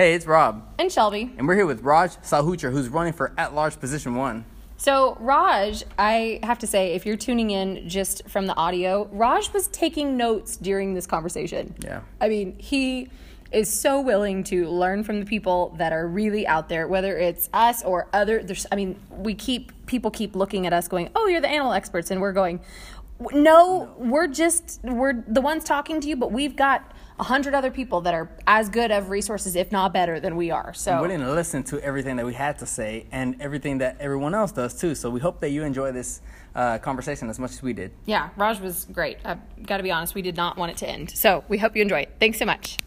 Hey, it's Rob. And Shelby. And we're here with Raj Sahuchar, who's running for at-large position 1. So, Raj, I have to say, if you're tuning in just from the audio, Raj was taking notes during this conversation. Yeah. I mean, he is so willing to learn from the people that are really out there, whether it's us or other. People keep looking at us going, oh, you're the animal experts. And we're going, no, we're the ones talking to you, but we've got 100 other people that are as good of resources, if not better, than we are. So we didn't listen to everything that we had to say and everything that everyone else does too. So we hope that you enjoy this conversation as much as we did. Yeah, Raj was great. I've got to be honest, we did not want it to end. So we hope you enjoy it. Thanks so much.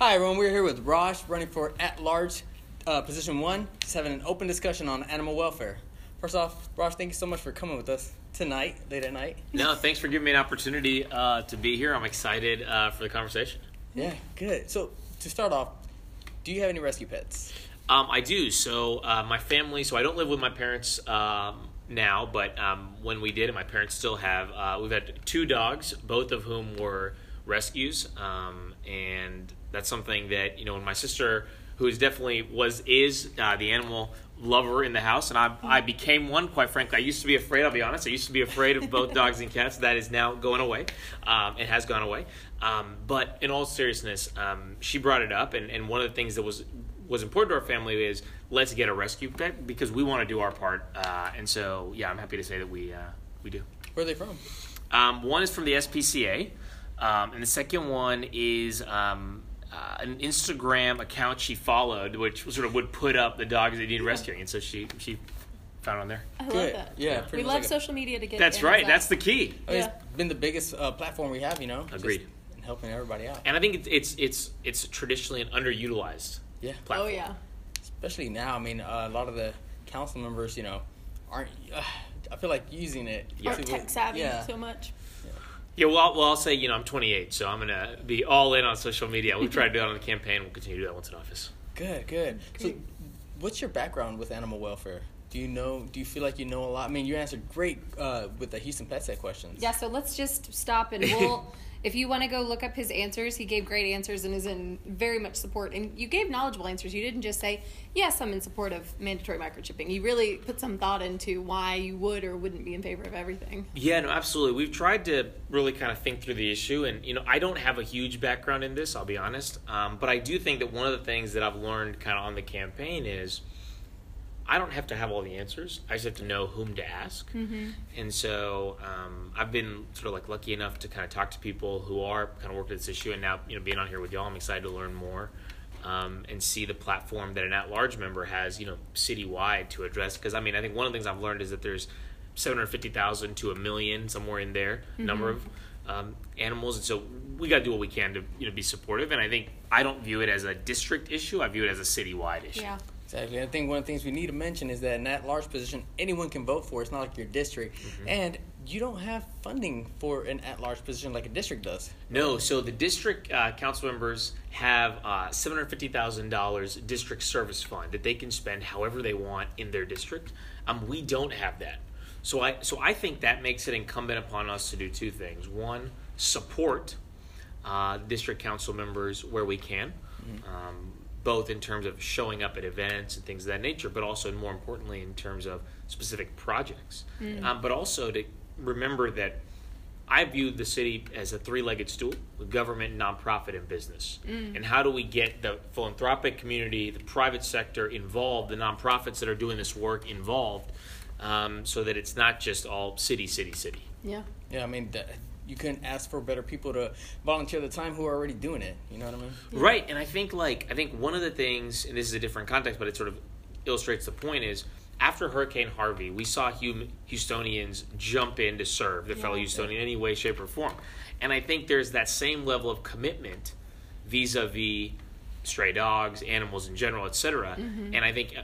Hi everyone, we're here with Raj running for at-large position 1. He's having an open discussion on animal welfare. First off, Raj, thank you so much for coming with us tonight, late at night. No, thanks for giving me an opportunity to be here. I'm excited for the conversation. Yeah, good. So, to start off, do you have any rescue pets? I do. So, my family, so I don't live with my parents now, but when we did, and my parents still have, we've had 2 dogs, both of whom were rescues. And that's something that, you know, when my sister, who is definitely the animal lover in the house, and I became one, quite frankly. I used to be afraid, I'll be honest. I used to be afraid of both dogs and cats. That is now going away. It has gone away. But in all seriousness, she brought it up, and one of the things that was important to our family is let's get a rescue pet because we want to do our part. And so, yeah, I'm happy to say that we do. Where are they from? One is from the SPCA, and the second one is an Instagram account she followed, which sort of would put up the dogs that need rescuing, and so she found on there. I love that. Yeah, we love social media to get. That's right. Out. That's the key. I mean, yeah. It's been the biggest platform we have, you know. Agreed. And helping everybody out. And I think it's traditionally an underutilized. Yeah. Platform. Oh yeah. Especially now, I mean, a lot of the council members, you know, aren't. I feel like using it. Yeah. Aren't tech savvy so much. Yeah, well, I'll say, you know, I'm 28, so I'm going to be all in on social media. We've tried to do that on the campaign. We'll continue to do that once in office. Good. So what's your background with animal welfare? Do you feel like you know a lot? I mean, you answered great with the Houston Pet Set questions. Yeah, so let's just stop and we'll, if you want to go look up his answers, he gave great answers and is in very much support. And you gave knowledgeable answers. You didn't just say, yes, I'm in support of mandatory microchipping. You really put some thought into why you would or wouldn't be in favor of everything. Yeah, no, absolutely. We've tried to really kind of think through the issue. And, you know, I don't have a huge background in this, I'll be honest. But I do think that one of the things that I've learned kind of on the campaign is, I don't have to have all the answers. I just have to know whom to ask. Mm-hmm. And so I've been sort of like lucky enough to kind of talk to people who are kind of working at this issue. And now, you know, being on here with y'all, I'm excited to learn more and see the platform that an at-large member has, you know, citywide to address. Because, I mean, I think one of the things I've learned is that there's 750,000 to a million, somewhere in there, mm-hmm. number of animals. And so we got to do what we can to, you know, be supportive. And I think I don't view it as a district issue. I view it as a citywide issue. Yeah. Exactly. I think one of the things we need to mention is that in that large position, anyone can vote for. It's not like your district. Mm-hmm. And you don't have funding for an at-large position like a district does. No, so the district council members have $750,000 district service fund that they can spend however they want in their district. We don't have that. So I think that makes it incumbent upon us to do 2 things. One, support district council members where we can. Mm-hmm. Both in terms of showing up at events and things of that nature, but also, and more importantly, in terms of specific projects. Mm-hmm. But also to remember that I view the city as a 3-legged stool with government, nonprofit, and business. Mm-hmm. And how do we get the philanthropic community, the private sector involved, the nonprofits that are doing this work involved, so that it's not just all city, city, city. Yeah. Yeah, I mean, you couldn't ask for better people to volunteer the time who are already doing it. You know what I mean? Yeah. Right. And I think one of the things, and this is a different context, but it sort of illustrates the point, is after Hurricane Harvey, we saw Houstonians jump in to serve their fellow Houstonian in any way, shape, or form. And I think there's that same level of commitment vis-a-vis stray dogs, animals in general, et cetera. Mm-hmm. And I think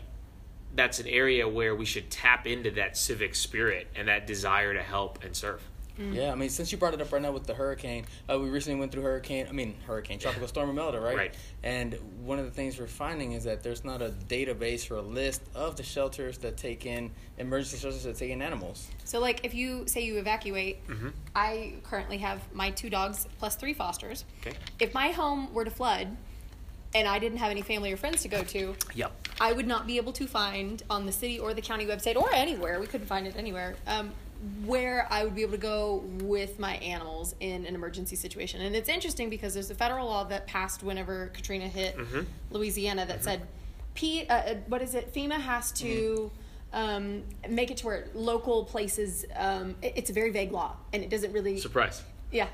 that's an area where we should tap into that civic spirit and that desire to help and serve. Mm. Yeah, I mean, since you brought it up right now with the hurricane, we recently went through Tropical Storm Imelda, right? Right. And one of the things we're finding is that there's not a database or a list of the shelters that take in, emergency shelters that take in animals. So, like, if you say you evacuate, mm-hmm. I currently have my 2 dogs plus 3 fosters. Okay. If my home were to flood and I didn't have any family or friends to go to, yep. I would not be able to find on the city or the county website or anywhere, we couldn't find it anywhere, where I would be able to go with my animals in an emergency situation. And it's interesting because there's a federal law that passed whenever Katrina hit mm-hmm. Louisiana that mm-hmm. said, FEMA has to make it to where local places, it's a very vague law, and it doesn't really... Surprise. Yeah,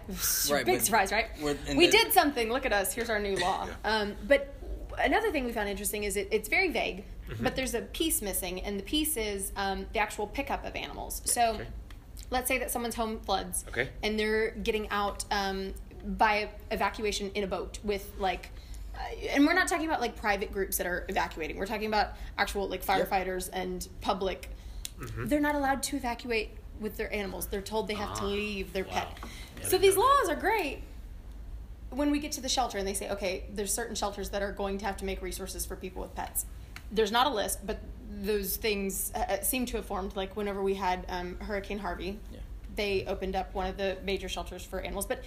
right, big surprise, right? We did something, look at us, here's our new law. Yeah. But another thing we found interesting is it's very vague, mm-hmm. but there's a piece missing, and the piece is the actual pickup of animals. So okay. let's say that someone's home floods, okay. and they're getting out by evacuation in a boat with, like, and we're not talking about, like, private groups that are evacuating. We're talking about actual, like, firefighters yep. and public. Mm-hmm. They're not allowed to evacuate with their animals. They're told they have to leave their wow. pet. Yeah, so these laws are great. When we get to the shelter and they say, okay, there's certain shelters that are going to have to make resources for people with pets. There's not a list, but those things seem to have formed. Like whenever we had Hurricane Harvey, yeah. they opened up one of the major shelters for animals. But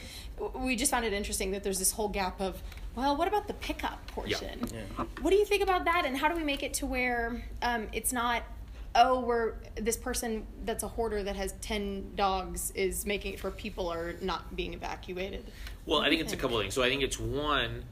we just found it interesting that there's this whole gap of, well, what about the pickup portion? Yeah. Yeah. What do you think about that? And how do we make it to where it's not, oh, we're this person that's a hoarder that has 10 dogs is making it for people are not being evacuated. Well, I think it's a couple of things. So I think it's one,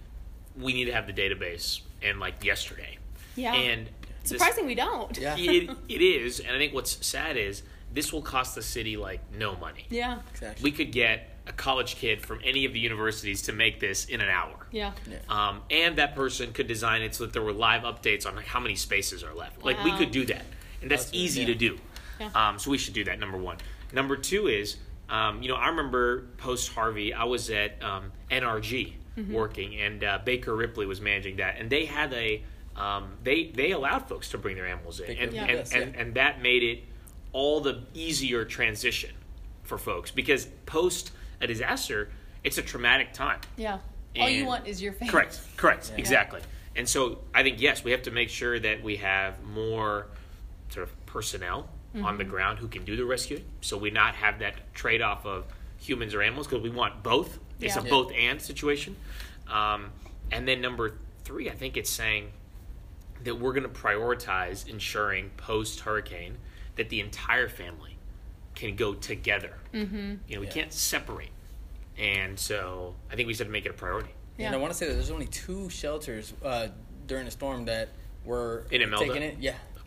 we need to have the database, and like yesterday. Yeah. And surprising we don't. Yeah. It is, and I think what's sad is this will cost the city like no money. Yeah. Exactly. We could get a college kid from any of the universities to make this in an hour. Yeah. Yeah. And that person could design it so that there were live updates on like how many spaces are left. Wow. Like we could do that. And that's easy yeah. to do. Yeah. So we should do that, number one. Number two is, I remember post-Harvey, I was at NRG mm-hmm. working, and Baker Ripley was managing that. And they had they allowed folks to bring their animals in. And, yeah. and that made it all the easier transition for folks. Because post a disaster, it's a traumatic time. Yeah. And all you want is your family. Correct. Yeah. Exactly. And so I think, yes, we have to make sure that we have more sort of personnel mm-hmm. on the ground who can do the rescuing, so we not have that trade-off of humans or animals, because we want both. It's a both and situation. And then number three, I think it's saying that we're going to prioritize ensuring post-hurricane that the entire family can go together. Mm-hmm. We can't separate. And so I think we just have to make it a priority. Yeah. And I want to say that there's only 2 shelters during the storm that were in Imelda?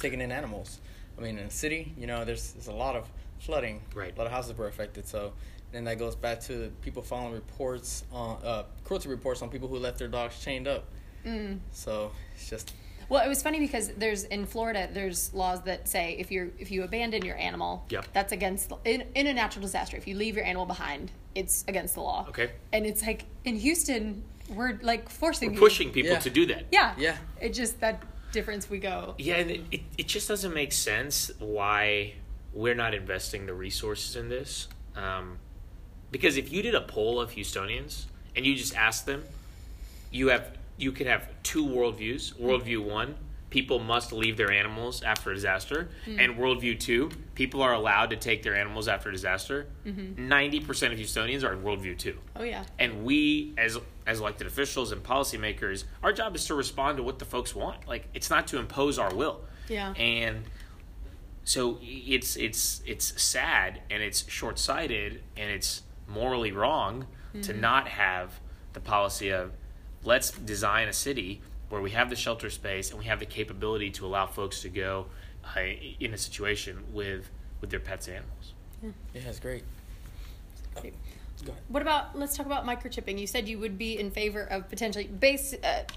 Taking in animals. I mean, in the city, there's a lot of flooding. Right. A lot of houses were affected. So then that goes back to people following reports on cruelty reports on people who left their dogs chained up. Mm. So it's just. Well, it was funny because in Florida there's laws that say if you abandon your animal, yep. that's against in a natural disaster. If you leave your animal behind, it's against the law. Okay. And it's like in Houston, we're like pushing people to do that. Yeah. Yeah. It just that. Difference we go. Yeah, and it just doesn't make sense why we're not investing the resources in this. Because if you did a poll of Houstonians and you just asked them, you could have 2 worldviews. Worldview 1, people must leave their animals after a disaster, and worldview 2, people are allowed to take their animals after a disaster. Mm-hmm. 90% of Houstonians are in worldview 2. Oh yeah. And we as elected officials and policymakers, our job is to respond to what the folks want. Like, it's not to impose our will. Yeah. And so it's sad, and it's short-sighted, and it's morally wrong mm-hmm. to not have the policy of let's design a city where we have the shelter space and we have the capability to allow folks to go in a situation with their pets and animals. Yeah, that's great. Okay. What about, let's talk about microchipping. You said you would be in favor of potentially,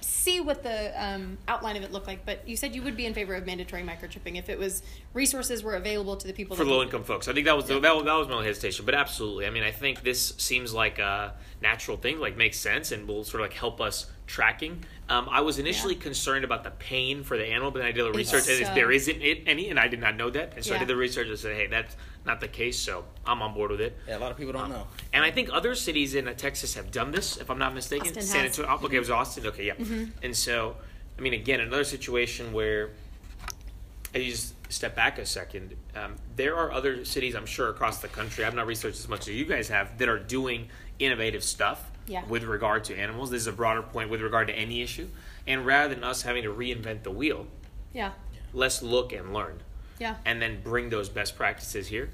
see what the outline of it looked like, but you said you would be in favor of mandatory microchipping if it was resources were available to the people. For low-income folks. I think that was my hesitation, but absolutely. I mean, I think this seems like a natural thing, like makes sense, and will sort of like help us tracking. I was initially concerned about the pain for the animal, but then I did the research, and there isn't any, and I did not know that. And so I did the research and said, hey, that's not the case, so I'm on board with it. Yeah, a lot of people don't know. And I think other cities in Texas have done this, if I'm not mistaken. Austin San Antonio. Mm-hmm. Okay, it was Austin. Okay, yeah. Mm-hmm. And so, I mean, again, another situation where you just step back a second. There are other cities, I'm sure, across the country, I've not researched as much as you guys have, that are doing innovative stuff. Yeah. With regard to animals. This is a broader point with regard to any issue. And rather than us having to reinvent the wheel, let's look and learn. Yeah. And then bring those best practices here.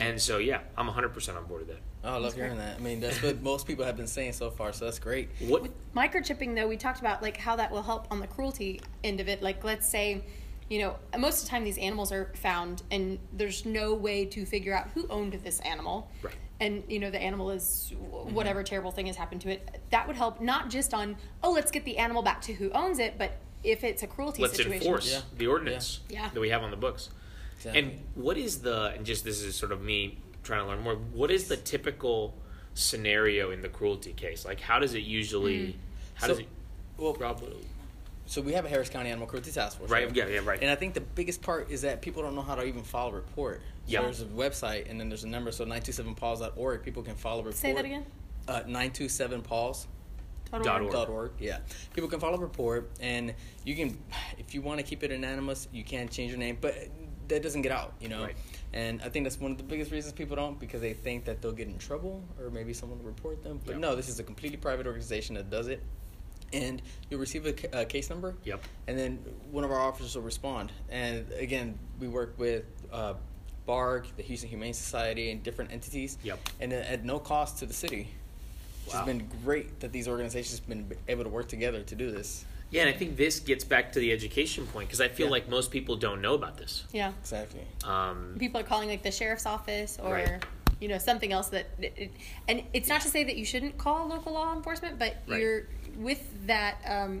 And so, yeah, I'm 100% on board with that. Oh, I love hearing that. I mean, that's what most people have been saying so far, so that's great. What? With microchipping, though, we talked about, like, how that will help on the cruelty end of it. Like, let's say, you know, most of the time these animals are found and there's no way to figure out who owned this animal. Right. And, you know, the animal is whatever terrible thing has happened to it. That would help not just on, oh, let's get the animal back to who owns it, but if it's a cruelty situation. Let's enforce the ordinance that we have on the books. Exactly. And what is the, and just this is sort of me trying to learn more, what is the typical scenario in the cruelty case? Like, how does it usually, So we have a Harris County Animal Cruelty Task Force. Right? Yeah, right. And I think the biggest part is that people don't know how to even file a report. So there's a website, and then there's a number, so 927paws.org, people can file a report. Say that again? 927paws.org. Yeah. People can file a report, and you can, if you want to keep it anonymous, you can change your name, but that doesn't get out, you know? Right. And I think that's one of the biggest reasons people don't, because they think that they'll get in trouble, or maybe someone will report them. But no, this is a completely private organization that does it. And you'll receive a case number. Yep. And then one of our officers will respond. And again, we work with BARC, the Houston Humane Society, and different entities. Yep. And at no cost to the city. Which has been great that these organizations have been able to work together to do this. Yeah, and I think this gets back to the education point, because I feel like most people don't know about this. Yeah. Exactly. People are calling, like, the sheriff's office or... Right. You know, something else that, and it's not to say that you shouldn't call local law enforcement, but you're with that.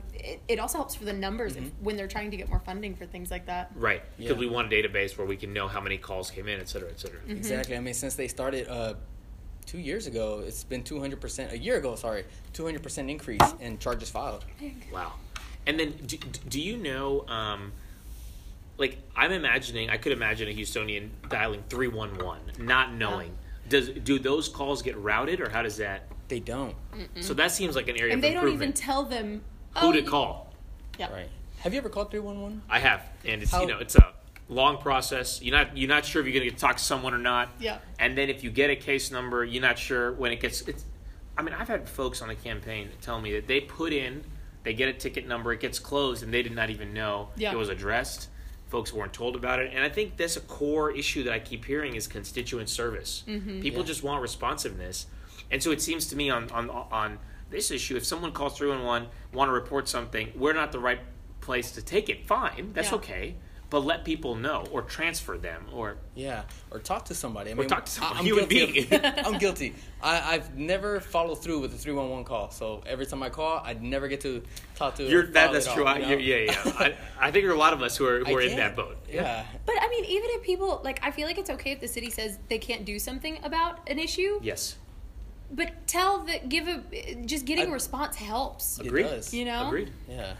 It also helps for the numbers when they're trying to get more funding for things like that. Right, because we want a database where we can know how many calls came in, et cetera, et cetera. Mm-hmm. Exactly. I mean, since they started 2 years ago, it's been 200%. A year ago, sorry, 200% increase in charges filed. Wow. And then, do you know? Like, I could imagine a Houstonian dialing 311, not knowing. Do those calls get routed, or how does that? They don't. Mm-mm. So that seems like an area of improvement. And they don't even tell them who to call. Yeah. Right. Have you ever called 311? I have, and it's it's a long process. You're not sure if you're going to get to talk to someone or not. Yeah. And then if you get a case number, you're not sure when it gets. I mean, I've had folks on the campaign that tell me that they put in, they get a ticket number, it gets closed, and they did not even know it was addressed. Folks weren't told about it. And I think that's a core issue that I keep hearing is constituent service. Mm-hmm. People just want responsiveness. And so it seems to me on this issue, if someone calls 311, want to report something, we're not the right place to take it. Fine, that's okay. But let people know, or transfer them, or... Yeah, or talk to somebody. I mean, or talk to somebody. You and me. I'm guilty. I've never followed through with a 311 call. So every time I call, I never get to talk to... That's true. I think there are a lot of us who are in that boat. Yeah. But, I mean, even if people... Like, I feel like it's okay if the city says they can't do something about an issue. Yes. But just getting a response helps. Agreed. It does. You know? Agreed. Yeah.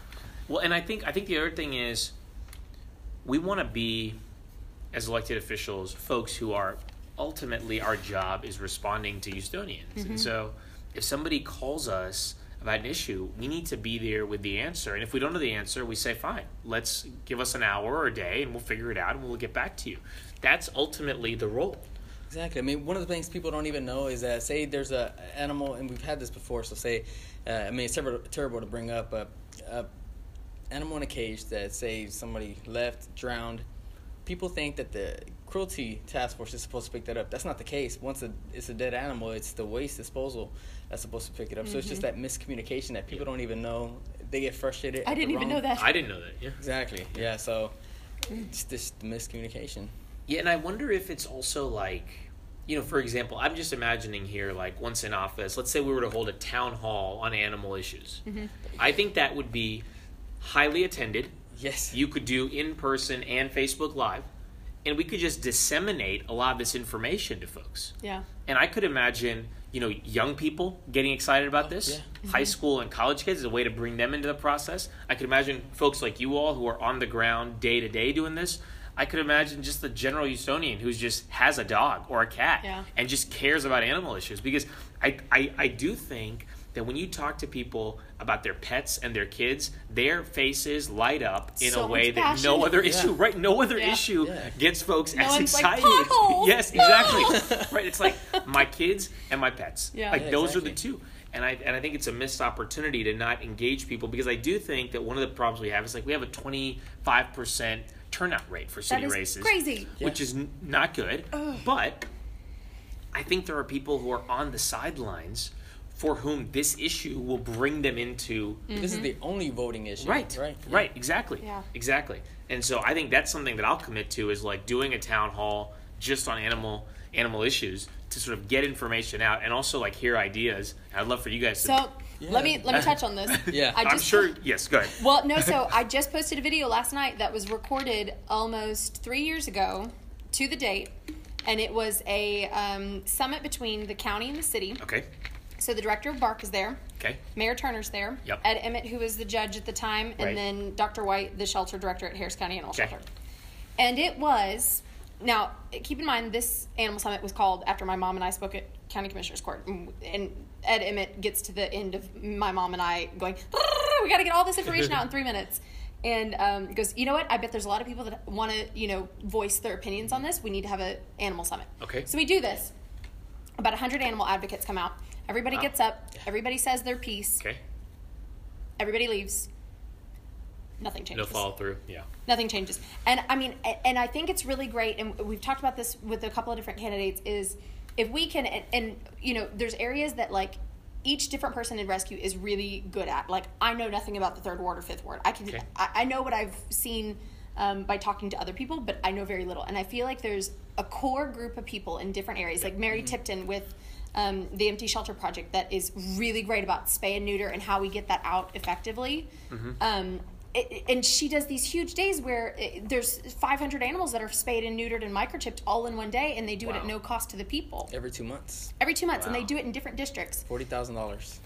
Well, and I think the other thing is... We want to be, as elected officials, folks who are ultimately our job is responding to Houstonians. Mm-hmm. And so if somebody calls us about an issue, we need to be there with the answer. And if we don't know the answer, we say, fine, let's give us an hour or a day and we'll figure it out and we'll get back to you. That's ultimately the role. Exactly. I mean, one of the things people don't even know is that, say there's an animal, and we've had this before, so say, I mean, it's terrible to bring up, animal in a cage that, say, somebody left, drowned. People think that the cruelty task force is supposed to pick that up. That's not the case. Once it's a dead animal, it's the waste disposal that's supposed to pick it up. Mm-hmm. So it's just that miscommunication that people don't even know. They get frustrated. I didn't know that, yeah. Exactly, yeah. So it's just the miscommunication. Yeah, and I wonder if it's also like, you know, for example, I'm just imagining here, like, once in office, let's say we were to hold a town hall on animal issues. Mm-hmm. I think that would be highly attended. Yes. You could do in-person and Facebook Live. And we could just disseminate a lot of this information to folks. Yeah. And I could imagine you know, young people getting excited about this, high school and college kids, is a way to bring them into the process. I could imagine folks like you all who are on the ground day to day doing this. I could imagine just the general Houstonian who just has a dog or a cat and just cares about animal issues. Because I do think that when you talk to people about their pets and their kids, their faces light up in a way that no other issue, right? No other issue gets folks as excited. Like, yes, exactly. Right? It's like my kids and my pets. Yeah. Like those are the two. And I think it's a missed opportunity to not engage people, because I do think that one of the problems we have is, like, we have a 25% turnout rate for city races. Crazy. Which is not good. Ugh. But I think there are people who are on the sidelines for whom this issue will bring them into... Mm-hmm. This is the only voting issue. Right. Yeah. Right. Exactly. Yeah. Exactly. And so I think that's something that I'll commit to, is like doing a town hall just on animal issues to sort of get information out and also like hear ideas. I'd love for you guys to... So let me touch on this. Yeah. I'm sure... Yes, go ahead. Well, no, so I just posted a video last night that was recorded almost 3 years ago to the date. And it was a summit between the county and the city. Okay. So the director of BARC is there. Okay. Mayor Turner's there. Yep. Ed Emmett, who was the judge at the time, and then Dr. White, the shelter director at Harris County Animal Shelter. And it was, now keep in mind, this animal summit was called after my mom and I spoke at County Commissioner's Court. And Ed Emmett gets to the end of my mom and I going, we got to get all this information out in 3 minutes. And goes, you know what? I bet there's a lot of people that want to, you know, voice their opinions on this. We need to have an animal summit. Okay. So we do this. About 100 animal advocates come out. Everybody gets up. Everybody says their piece. Okay. Everybody leaves. Nothing changes. No follow through. Yeah. Nothing changes. And I mean, and I think it's really great. And we've talked about this with a couple of different candidates, is if we can, and you know, there's areas that like each different person in rescue is really good at. Like, I know nothing about the third ward or fifth ward. I can, I know what I've seen by talking to other people, but I know very little. And I feel like there's a core group of people in different areas, like Mary Tipton with the Empty Shelter Project, that is really great about spay and neuter and how we get that out effectively. Mm-hmm. And she does these huge days where there's 500 animals that are spayed and neutered and microchipped all in one day, and they do it at no cost to the people. Every 2 months. Every 2 months, and they do it in different districts. $40,000.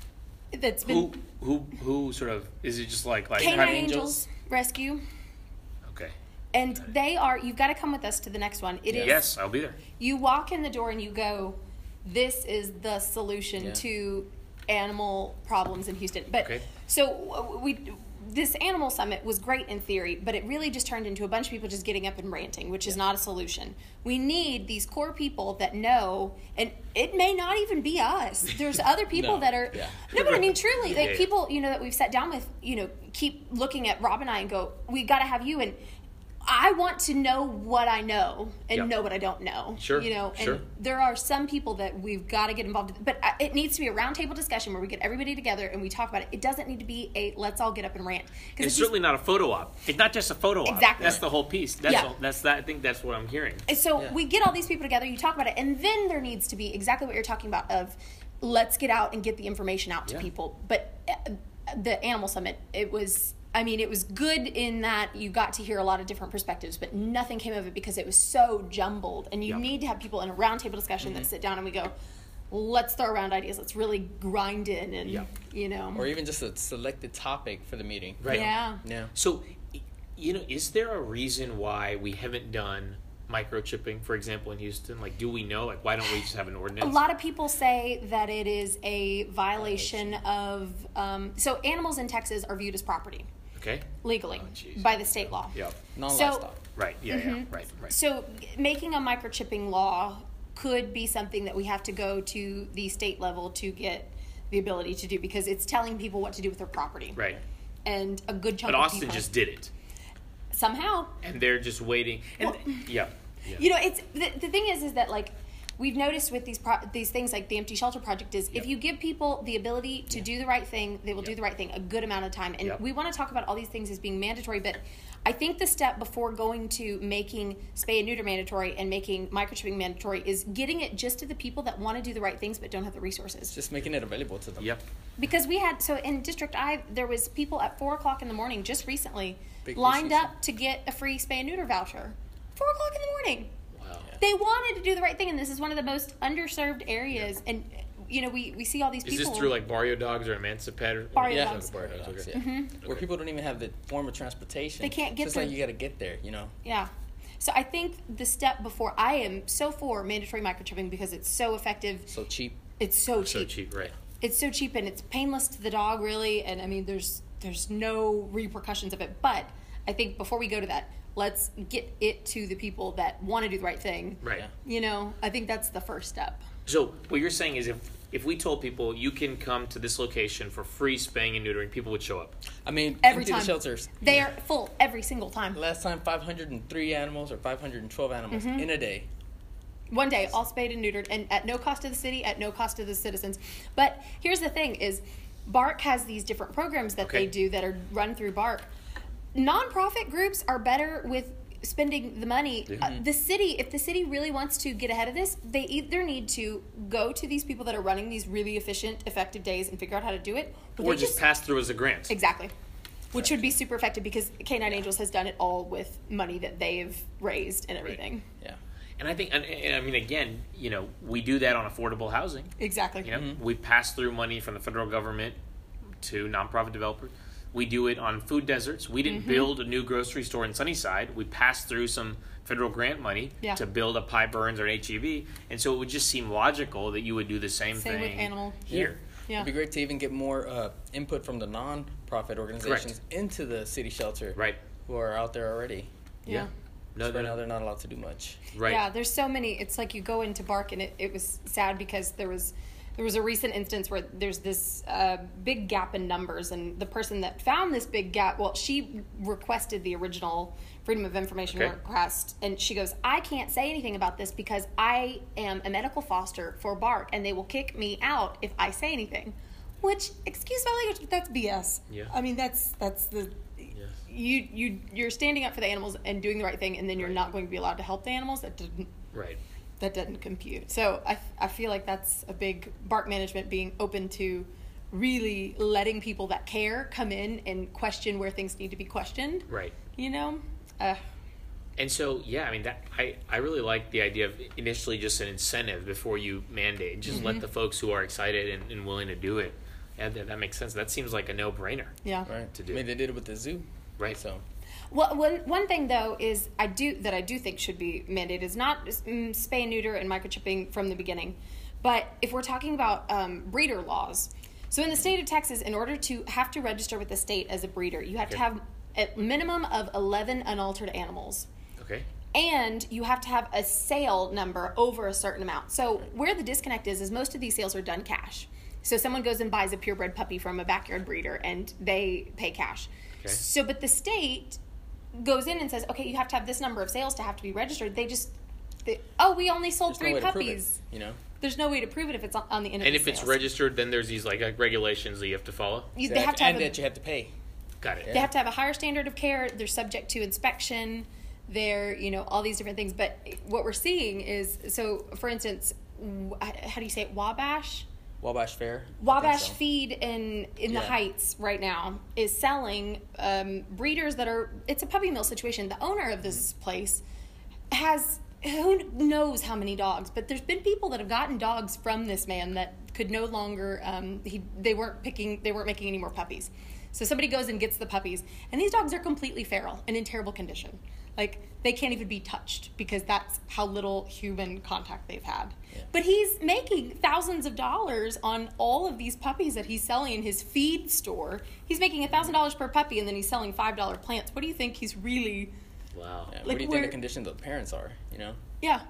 That's been who sort of, is it just like Canine Angels Rescue? Okay. And they are, you've got to come with us to the next one. It is. Yes, I'll be there. You walk in the door and you go, this is the solution to animal problems in Houston. But so this animal summit was great in theory, but it really just turned into a bunch of people just getting up and ranting, which is not a solution. We need these core people that know, and it may not even be us. There's other people that are, no, but I mean, truly, like people, you know, that we've sat down with, you know, keep looking at Rob and I and go, we got to have you. And I want to know what I know and know what I don't know. Sure. You know, and there are some people that we've got to get involved with. But it needs to be a roundtable discussion where we get everybody together and we talk about it. It doesn't need to be a let's all get up and rant. It's certainly not a photo op. It's not just a photo op. Exactly. That's the whole piece. That's all, that's that. I think that's what I'm hearing. And so we get all these people together, you talk about it, and then there needs to be exactly what you're talking about of let's get out and get the information out to people. But the Animal Summit, it was... I mean, it was good in that you got to hear a lot of different perspectives, but nothing came of it because it was so jumbled. And you need to have people in a roundtable discussion that sit down and we go, let's throw around ideas. Let's really grind in and, you know. Or even just a selected topic for the meeting. Right. Yeah. Yeah. So, you know, is there a reason why we haven't done microchipping, for example, in Houston? Like, do we know? Like, why don't we just have an ordinance? A lot of people say that it is a violation of... so animals in Texas are viewed as property. Okay. Legally, by the state law. Yeah. Non-livestock. Right. Yeah, yeah. Right, right. So making a microchipping law could be something that we have to go to the state level to get the ability to do, because it's telling people what to do with their property. Right. And a good chunk of people... But Austin just did it. Somehow. And they're just waiting. And well, you know, it's the thing is that, like, we've noticed with these things like the Empty Shelter Project is if you give people the ability to do the right thing, they will do the right thing a good amount of time. And we want to talk about all these things as being mandatory, but I think the step before going to making spay and neuter mandatory and making microchipping mandatory is getting it just to the people that want to do the right things but don't have the resources. Just making it available to them. Yep. Because we had, so in District I, there was people at 4 o'clock in the morning just recently lined up to get a free spay and neuter voucher. 4 o'clock in the morning. They wanted to do the right thing, and this is one of the most underserved areas. And you know, we see all these people. Is this through like Barrio Dogs or Emancipet? Barrio Dogs. Barrio Dogs, yeah. Mm-hmm. Okay. Where people don't even have the form of transportation. They can't get there. It's like you got to get there, you know? Yeah. So I think the step before, I am so for mandatory microchipping because it's so effective. So cheap. It's so cheap. So cheap, right. It's so cheap and it's painless to the dog, really. And, I mean, there's no repercussions of it. But I think before we go to that, let's get it to the people that want to do the right thing. Right. Yeah. You know, I think that's the first step. So what you're saying is if we told people you can come to this location for free spaying and neutering, people would show up. I mean, every time. The shelters. They are full every single time. Last time, 503 animals or 512 animals in a day. One day, all spayed and neutered, and at no cost to the city, at no cost to the citizens. But here's the thing is BARC has these different programs that they do that are run through BARC. Nonprofit groups are better with spending the money. The city, if the city really wants to get ahead of this, they either need to go to these people that are running these really efficient, effective days and figure out how to do it. Or just pass through as a grant. Exactly. Which would be super effective because Canine Angels has done it all with money that they've raised and everything. Right. Yeah. And I think, and I mean, again, you know, we do that on affordable housing. Exactly. You know, we pass through money from the federal government to nonprofit developers. We do it on food deserts. We didn't build a new grocery store in Sunnyside. We passed through some federal grant money to build a Pie Burns or an HEB. And so it would just seem logical that you would do the same thing with animal here. Yeah. It'd be great to even get more input from the nonprofit organizations into the city shelter who are out there already. Yeah. No, right now they're not allowed to do much. Right. Yeah, there's so many. It's like you go into BARC, and it was sad because there was a recent instance where there's this big gap in numbers, and the person that found this big gap, well, she requested the original Freedom of Information request, and she goes, I can't say anything about this because I am a medical foster for BARC, and they will kick me out if I say anything, which, excuse my language, but that's BS. Yeah. I mean, that's the... Yes. You're standing up for the animals and doing the right thing, and then you're not going to be allowed to help the animals. That doesn't compute. So I feel like that's a big BARC management being open to really letting people that care come in and question where things need to be questioned. Right. You know. And so I mean that I really like the idea of initially just an incentive before you mandate. Just let the folks who are excited and willing to do it. Yeah, that makes sense. That seems like a no-brainer. Yeah. Right. To do. I mean, they did it with the zoo. Right. So. Well, one thing though is I do think should be mandated is not spay, neuter, and microchipping from the beginning, but if we're talking about breeder laws, so in the state of Texas, in order to have to register with the state as a breeder, you have to have a minimum of 11 unaltered animals. Okay. And you have to have a sale number over a certain amount. So where the disconnect is most of these sales are done cash. So someone goes and buys a purebred puppy from a backyard breeder, and they pay cash. Okay. So, but the state goes in and says, okay, you have to have this number of sales to have to be registered. They just, we only sold there's 3 puppies. It, you know, there's no way to prove it if it's on the end of the sales. And if it's registered, then there's these like regulations that you have to follow. They have to have that you have to pay. Got it. They have to have a higher standard of care. They're subject to inspection. They're, you know, all these different things. But what we're seeing is, so for instance, how do you say it? Wabash Fair. Wabash Feed in the Heights right now is selling breeders that are, it's a puppy mill situation. The owner of this place has, who knows how many dogs, but there's been people that have gotten dogs from this man that could no longer, they weren't making any more puppies. So somebody goes and gets the puppies, and these dogs are completely feral and in terrible condition. Like, they can't even be touched because that's how little human contact they've had. Yeah. But he's making thousands of dollars on all of these puppies that he's selling in his feed store. He's making $1,000 per puppy, and then he's selling $5 plants. What do you think he's really... Wow. Yeah, like, what do you think the conditions of the parents are, you know? Yeah.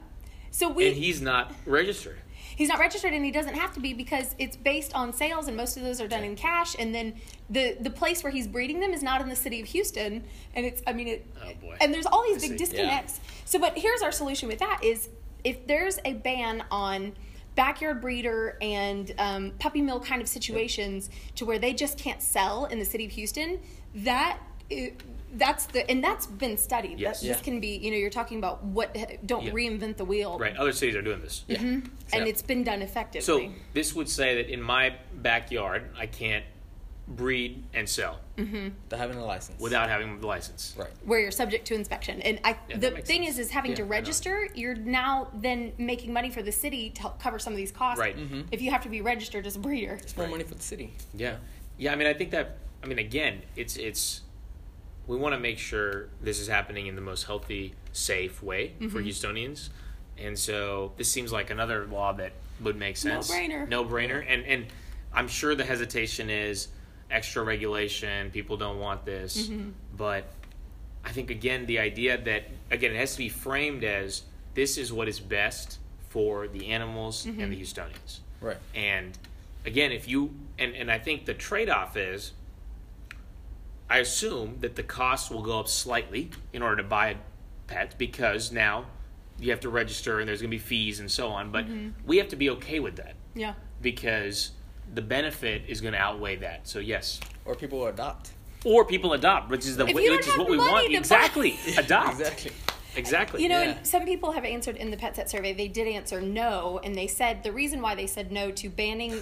And he's not registered. He's not registered, and he doesn't have to be because it's based on sales, and most of those are done in cash. And then the place where he's breeding them is not in the city of Houston, and oh boy. And there's all these big disconnects. Yeah. So, but here's our solution with that is if there's a ban on backyard breeder and puppy mill kind of situations to where they just can't sell in the city of Houston, that's been studied. Yes. This can be, you know, you're talking about reinvent the wheel. Right. Other cities are doing this. Yeah. Mm-hmm. Exactly. And it's been done effectively. So this would say that in my backyard, I can't breed, and sell. Mm-hmm. Without having a license. Without having the license. Right. Where you're subject to inspection. And the thing sense. Is having to register, you're now then making money for the city to help cover some of these costs. Right. Mm-hmm. If you have to be registered as a breeder. It's more money for the city. Yeah. Yeah, I mean, I think that, I mean, again, it's we want to make sure this is happening in the most healthy, safe way mm-hmm. for Houstonians. And so this seems like another law that would make sense. No brainer. And I'm sure the hesitation is extra regulation, people don't want this. Mm-hmm. But I think, again, the idea that, again, it has to be framed as this is what is best for the animals mm-hmm. and the Houstonians. Right. And, again, if you, and I think the trade-off is, I assume that the cost will go up slightly in order to buy a pet because now you have to register and there's going to be fees and so on. But mm-hmm. we have to be okay with that. Yeah. Because the benefit is going to outweigh that. So, yes. Or people will adopt. Which is the which is what we want. Exactly. Adopt. Exactly. You know, and some people have answered in the Pet Set survey, they did answer no, and they said the reason why they said no to banning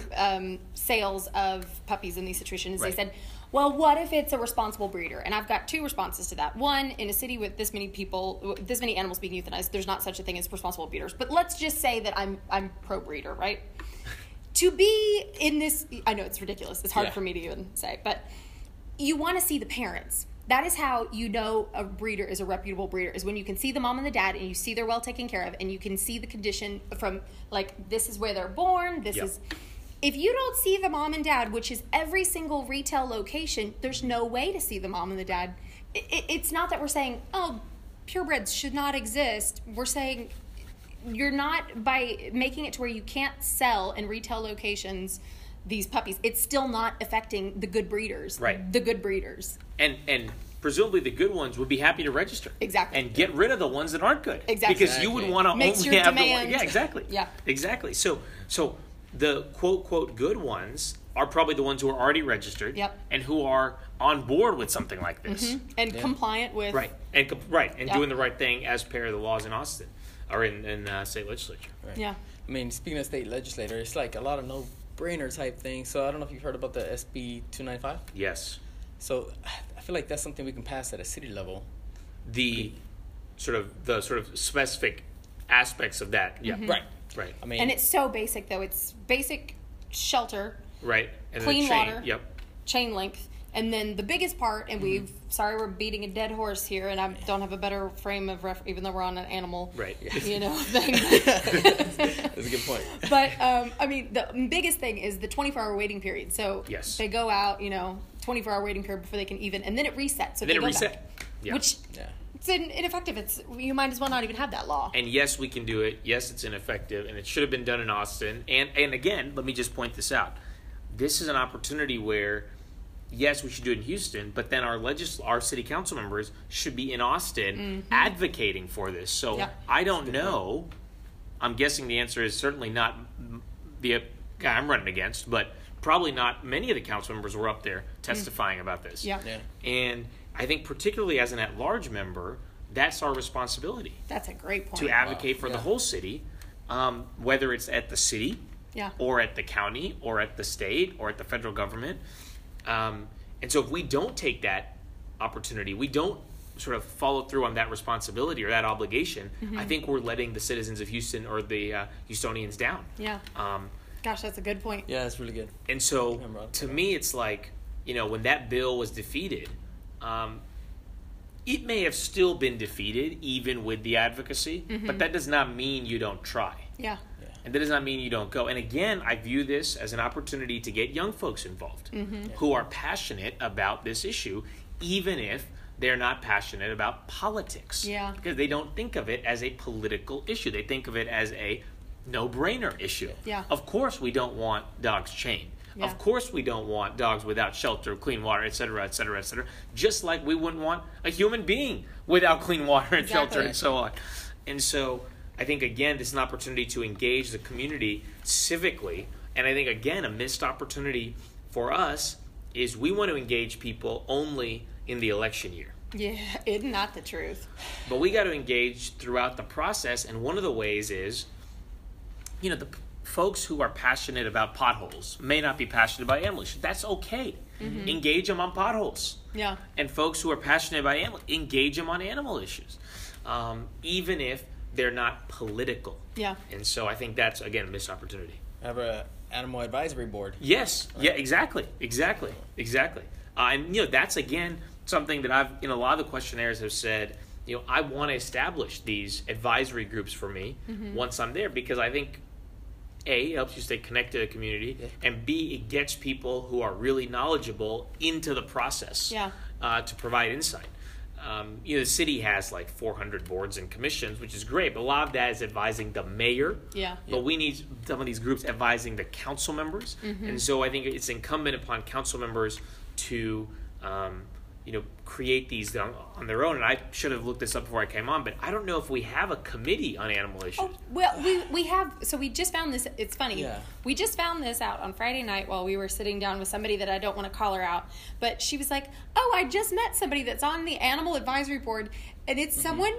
sales of puppies in these situations is they said, well, what if it's a responsible breeder? And I've got two responses to that. One, in a city with this many people, this many animals being euthanized, there's not such a thing as responsible breeders. But let's just say that I'm pro-breeder, right? To be in this, I know it's ridiculous. It's hard for me to even say, but you want to see the parents. That is how you know a breeder is a reputable breeder, is when you can see the mom and the dad and you see they're well taken care of and you can see the condition from, like, this is where they're born, this is... If you don't see the mom and dad, which is every single retail location, there's no way to see the mom and the dad. It's not that we're saying, oh, purebreds should not exist. We're saying... You're not, by making it to where you can't sell in retail locations these puppies, it's still not affecting the good breeders. Right. The good breeders. And presumably the good ones would be happy to register. Exactly. And get rid of the ones that aren't good. Exactly. Because you would want to only have demand. Yeah, exactly. Yeah. Exactly. So the quote good ones are probably the ones who are already registered and who are on board with something like this. Mm-hmm. And compliant with. Right. And doing the right thing as per the laws in Austin. Or in state legislature. Right. Yeah. I mean, speaking of state legislature, it's like a lot of no-brainer type things. So I don't know if you've heard about the SB 295? Yes. So I feel like that's something we can pass at a city level. The sort of specific aspects of that. Yeah. Mm-hmm. Right. I mean, and it's so basic though. It's basic shelter. Right. And clean water. Chain length. And then the biggest part, and we're beating a dead horse here, and I don't have a better frame of reference, even though we're on an animal, thing. That's a good point. But, I mean, the biggest thing is the 24-hour waiting period. So they go out, 24-hour waiting period before they can even, and then it resets. So it's ineffective. You might as well not even have that law. And yes, we can do it. Yes, it's ineffective, and it should have been done in Austin. And again, let me just point this out. This is an opportunity where... Yes, we should do it in Houston, but then our city council members should be in Austin advocating for this. So I don't know. I'm guessing the answer is certainly not the guy I'm running against, but probably not many of the council members were up there testifying about this. Yeah. And I think particularly as an at-large member, that's our responsibility. That's a great point. To advocate for the whole city, whether it's at the city or at the county or at the state or at the federal government. And so if we don't take that opportunity, we don't sort of follow through on that responsibility or that obligation, I think we're letting the citizens of Houston or the Houstonians down. Yeah. Gosh, that's a good point. Yeah, that's really good. And so to me, it's like, when that bill was defeated, it may have still been defeated even with the advocacy, but that does not mean you don't try. Yeah. And that does not mean you don't go. And again, I view this as an opportunity to get young folks involved who are passionate about this issue, even if they're not passionate about politics. Yeah. Because they don't think of it as a political issue. They think of it as a no-brainer issue. Yeah. Of course we don't want dogs chained. Yeah. Of course we don't want dogs without shelter, clean water, et cetera, et cetera, et cetera. Just like we wouldn't want a human being without clean water and shelter and so on. And so... I think, again, this is an opportunity to engage the community civically. And I think, again, a missed opportunity for us is we want to engage people only in the election year. Yeah, it's not the truth. But we got to engage throughout the process. And one of the ways is, the folks who are passionate about potholes may not be passionate about animal issues. That's okay. Mm-hmm. Engage them on potholes. Yeah. And folks who are passionate about animal, engage them on animal issues, even if they're not political. Yeah. And so I think that's, again, a missed opportunity. Have a animal advisory board. Yes. Right. Yeah, exactly. And, that's, again, something that I've, in a lot of the questionnaires have said, I want to establish these advisory groups for me once I'm there, because I think, A, it helps you stay connected to the community, and B, it gets people who are really knowledgeable into the process to provide insight. The city has like 400 boards and commissions, which is great, but a lot of that is advising the mayor. Yeah. But we need some of these groups advising the council members. Mm-hmm. And so I think it's incumbent upon council members to create these on their own. And I should have looked this up before I came on, but I don't know if we have a committee on animal issues. Oh, well, we have. So we just found this. It's funny. Yeah. We just found this out on Friday night while we were sitting down with somebody that I don't want to call her out. But she was like, oh, I just met somebody that's on the animal advisory board. And it's someone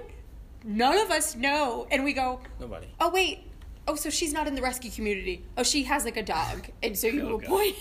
none of us know. And we go, nobody. Oh, wait. Oh, so she's not in the rescue community. Oh, she has like a dog. And so you appoint.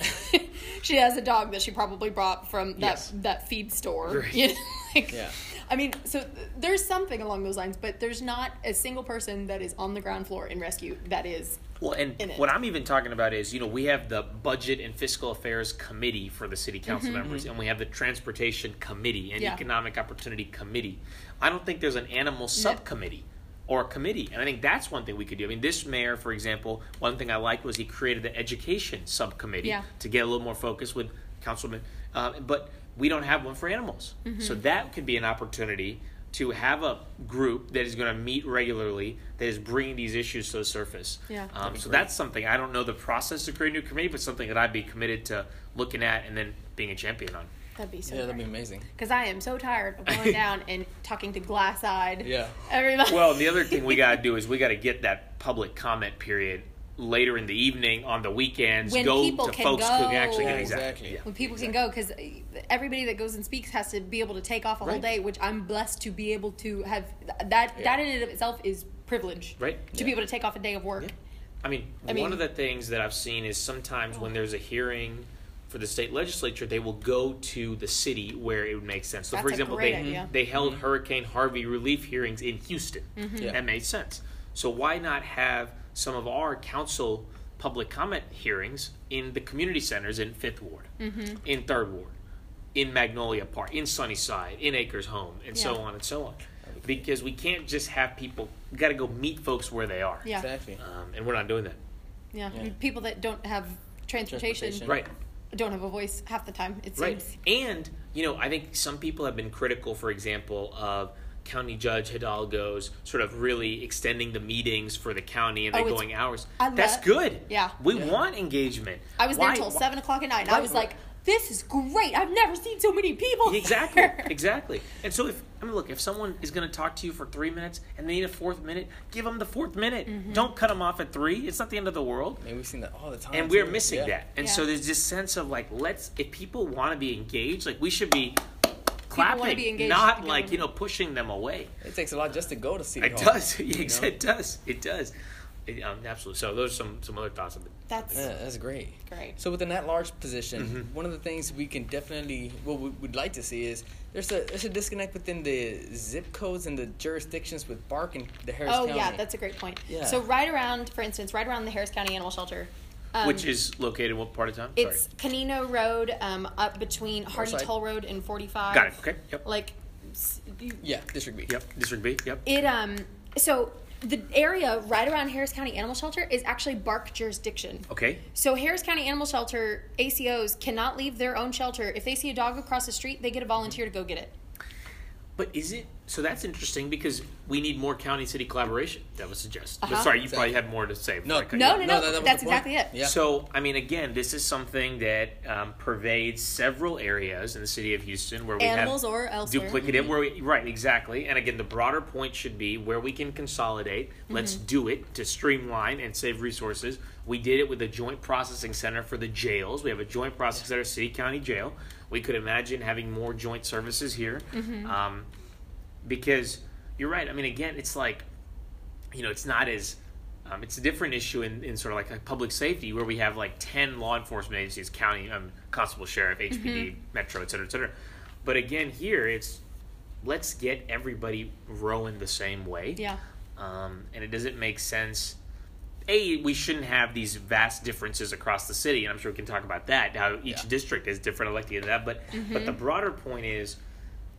She has a dog that she probably brought from that feed store. Right. I mean, so there's something along those lines, but there's not a single person that is on the ground floor in rescue that is. Well, and what I'm even talking about is, we have the Budget and Fiscal Affairs Committee for the City Council members, and we have the Transportation Committee and Economic Opportunity Committee. I don't think there's an animal subcommittee. Or a committee. And I think that's one thing we could do. I mean, this mayor, for example, one thing I liked was he created the education subcommittee to get a little more focus with councilmen. But we don't have one for animals. Mm-hmm. So that could be an opportunity to have a group that is going to meet regularly that is bringing these issues to the surface. Yeah. So that's something, I don't know the process to create a new committee, but something that I'd be committed to looking at and then being a champion on. That'd be so that'd be amazing. Because I am so tired of going down and talking to glass-eyed everybody. Well, the other thing we got to do is we got to get that public comment period later in the evening, on the weekends, when go to folks who can actually get exactly. Yeah. When people can go, because everybody that goes and speaks has to be able to take off a whole day, which I'm blessed to be able to have. That in and of itself is privilege, right? To be able to take off a day of work. Yeah. I mean, one of the things that I've seen is sometimes when there's a hearing for the state legislature, they will go to the city where it would make sense. So, that's for example, they held Hurricane Harvey relief hearings in Houston. Mm-hmm. Yeah. That made sense. So why not have some of our council public comment hearings in the community centers in 5th Ward, in 3rd Ward, in Magnolia Park, in Sunnyside, in Acres Home, and so on and so on. Because we can't just have people, we got to go meet folks where they are. Yeah. Exactly. And we're not doing that. Yeah. Yeah. People that don't have transportation. Right. Don't have a voice half the time, it seems. And, I think some people have been critical, for example, of County Judge Hidalgo's sort of really extending the meetings for the county and they're going hours. That's good. Yeah. We want engagement. I was there until 7 o'clock at night, and I was like, this is great. I've never seen so many people. Exactly. And so if someone is going to talk to you for 3 minutes and they need a fourth minute, give them the fourth minute. Mm-hmm. Don't cut them off at 3. It's not the end of the world. And we've seen that all the time. And we're missing that. And so there's this sense of if people want to be engaged, we should be clapping, be engaged, not pushing them away. It takes a lot just to go to City Hall. It does. It does. Absolutely. So those are some other thoughts of it. That's great. Great. So within that large position, one of the things we can definitely, we would like to see is there's a disconnect within the zip codes and the jurisdictions with BARC and the Harris County. Oh yeah, that's a great point. Yeah. So right around the Harris County Animal Shelter, which is located what part of town? It's Canino Road, up between Hardy Toll Road and 45. Got it. Okay. Yep. District B. Yep. District B. Yep. It so. The area right around Harris County Animal Shelter is actually BARC jurisdiction. Okay. So Harris County Animal Shelter ACOs cannot leave their own shelter. If they see a dog across the street, they get a volunteer to go get it. But is it... So that's interesting because we need more county-city collaboration, that would suggest. Uh-huh. But sorry, you probably have more to say. No, that's exactly it. Yeah. So, again, this is something that pervades several areas in the city of Houston where we animals have... or elsewhere. Duplicative. Mm-hmm. Right, exactly. And again, the broader point should be where we can consolidate. Let's do it to streamline and save resources. We did it with a joint processing center for the jails. We have a joint processing center, City County Jail. We could imagine having more joint services here. Mm-hmm. Because you're right. Again, it's not as It's a different issue in sort of like public safety, where we have like 10 law enforcement agencies, county, constable, sheriff, HPD, metro, et cetera, et cetera. But again, here it's let's get everybody rowing the same way. Yeah. And it doesn't make sense. A, we shouldn't have these vast differences across the city, and I'm sure we can talk about that, how each district is different, elected and that. But but the broader point is,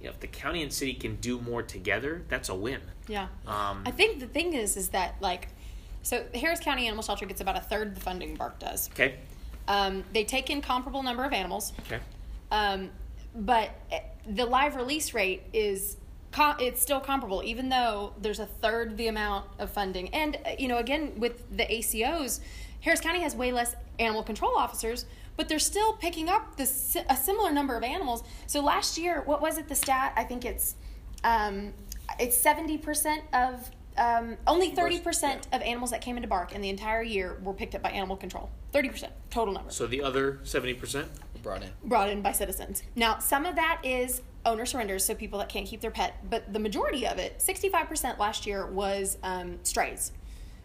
you know, if the county and city can do more together, that's a win. Yeah. I think the thing is that, like, so Harris County Animal Shelter gets about a third of the funding BARC does. Okay. They take in comparable number of animals. Okay. But the live release rate is it's still comparable, even though there's a third the amount of funding. And, you know, again, with the ACOs, Harris County has way less animal control officers, but they're still picking up a similar number of animals. So last year, what was it, the stat? I think it's 70% of... only 30% of animals that came into BARC in the entire year were picked up by animal control. 30% total number. So the other 70% brought in by citizens. Now, some of that is owner surrenders, so people that can't keep their pet, but the majority of it, 65% last year, was strays.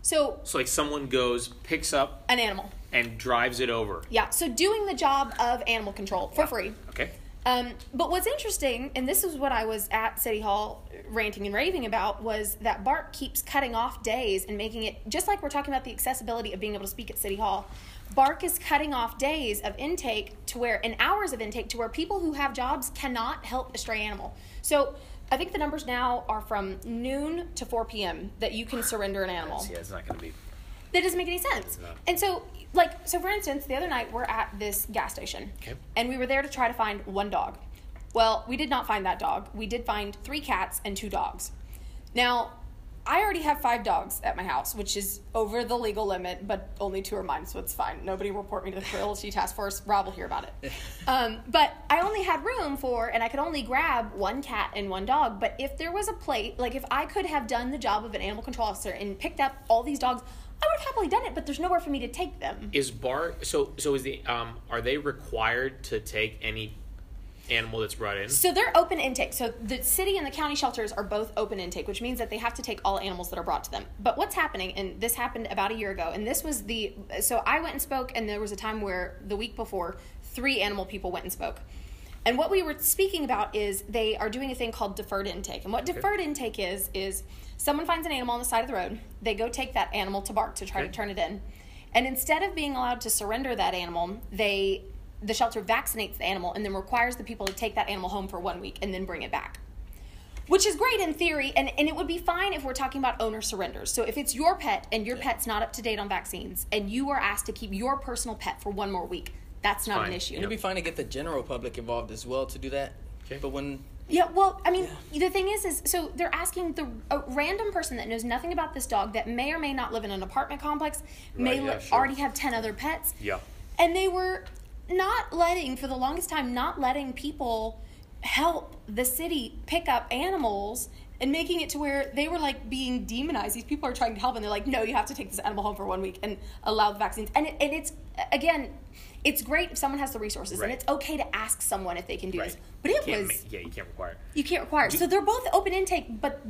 So like someone goes, picks up an animal and drives it over. Yeah. So doing the job of animal control for free. Okay. But what's interesting, and this is what I was at City Hall ranting and raving about, was that BARC keeps cutting off days and making it, just like we're talking about the accessibility of being able to speak at City Hall, BARC is cutting off days of intake to where, and hours of intake to where people who have jobs cannot help a stray animal. So I think the numbers now are from noon to 4 p.m. that you can surrender an animal. Yeah, it's not going to be. That doesn't make any sense. No. And so, like, so for instance, the other night we're at this gas station. Okay. And we were there to try to find one dog. Well, we did not find that dog. We did find 3 cats and 2 dogs. Now, I already have 5 dogs at my house, which is over the legal limit, but only 2 are mine, so it's fine. Nobody report me to the Cruelty Task Force. Rob will hear about it. But I only had room for, and I could only grab 1 cat and 1 dog. But if there was a plate, like if I could have done the job of an animal control officer and picked up all these dogs, I would have happily done it, but there's nowhere for me to take them. Is BARC so is the are they required to take any animal that's brought in? So they're open intake. So the city and the county shelters are both open intake, which means that they have to take all animals that are brought to them. But what's happening, and this happened about a year ago, and this was the so I went and spoke, and there was a time where the week before 3 animal people went and spoke. And what we were speaking about is they are doing a thing called deferred intake. And what deferred intake is someone finds an animal on the side of the road. They go take that animal to BARC to try to turn it in. And instead of being allowed to surrender that animal, the shelter vaccinates the animal and then requires the people to take that animal home for 1 week and then bring it back. Which is great in theory, and it would be fine if we're talking about owner surrenders. So if it's your pet and your pet's not up to date on vaccines and you are asked to keep your personal pet for 1 more week, that's not an issue. It'd be fine to get the general public involved as well to do that. Okay. But when... Yeah, well, I mean, the thing is so they're asking a random person that knows nothing about this dog that may or may not live in an apartment complex, already have 10 other pets. Yeah. And they were for the longest time, not letting people help the city pick up animals and making it to where they were, like, being demonized. These people are trying to help, and they're like, no, you have to take this animal home for 1 week and allow the vaccines. And it's, again... It's great if someone has the resources, and it's okay to ask someone if they can do this. But you can't require. You can't require. So they're both open intake, but